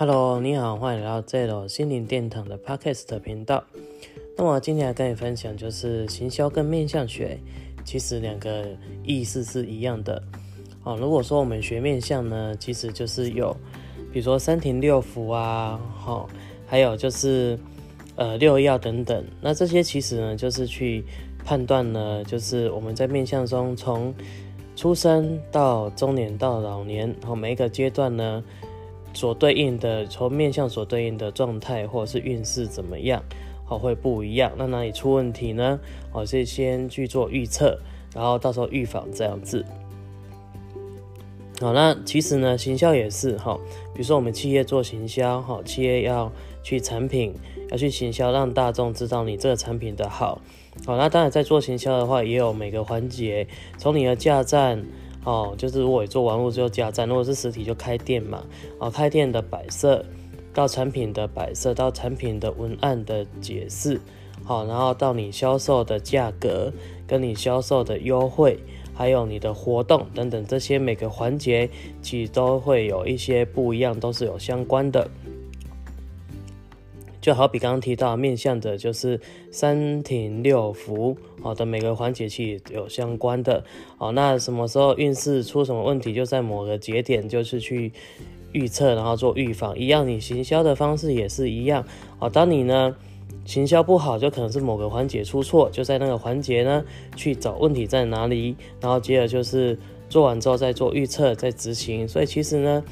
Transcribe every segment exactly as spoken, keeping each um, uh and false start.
Hello， 你好，欢迎来到这楼心灵殿堂的 Podcast 频道。那我今天来跟你分享就是行销跟面向学，其实两个意思是一样的。哦，如果说我们学面向呢，其实就是有，比如说三庭六福啊，哦，还有就是呃六曜等等。那这些其实呢，就是去判断呢，就是我们在面向中从出生到中年到老年，哦，每一个阶段呢。所对应的从面向所对应的状态或者是运势怎么样，哦，会不一样。那哪里出问题呢？哦，是先去做预测，然后到时候预防这样子。好，那其实呢，行销也是哈，比如说我们企业做行销，哈，企业要去产品，要去行销，让大众知道你这个产品的好。好，那当然在做行销的话，也有每个环节，从你的架站。哦，就是如果做网络就加站，如果是实体就开店嘛。哦，开店的摆设，到产品的摆设，到产品的文案的解释，好，哦，然后到你销售的价格，跟你销售的优惠，还有你的活动等等，这些每个环节其实都会有一些不一样，都是有相关的。就好比刚刚提到面向的，就是三庭六福好的每个环节其有相关的哦。那什么时候运势出什么问题，就在某个节点，就是去预测，然后做预防。一样，你行销的方式也是一样哦。当你呢行销不好，就可能是某个环节出错，就在那个环节呢去找问题在哪里，然后接着就是做完之后再做预测，再执行。所以其实呢，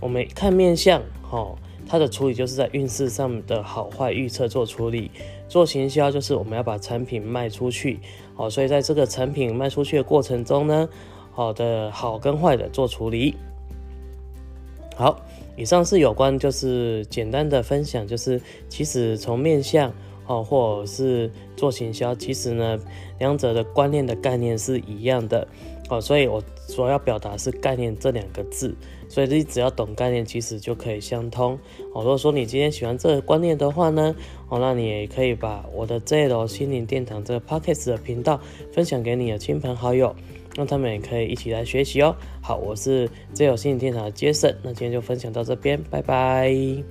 我们看面向哦。它的处理就是在运势上的好坏预测做处理，做行销就是我们要把产品卖出去，哦，所以在这个产品卖出去的过程中呢，好的好跟坏的做处理。好，以上是有关就是简单的分享，就是其实从面向哦，或者是做行销，其实呢两者的观念的概念是一样的。哦，所以我所要表达是概念这两个字，所以你只要懂概念，其实就可以相通。哦，如果说你今天喜欢这个观念的话呢，哦，那你也可以把我的这楼心灵殿堂这个 podcast 的频道分享给你的亲朋好友，让他们也可以一起来学习哦。好，我是这楼心灵殿堂的 Jason， 那今天就分享到这边，拜拜。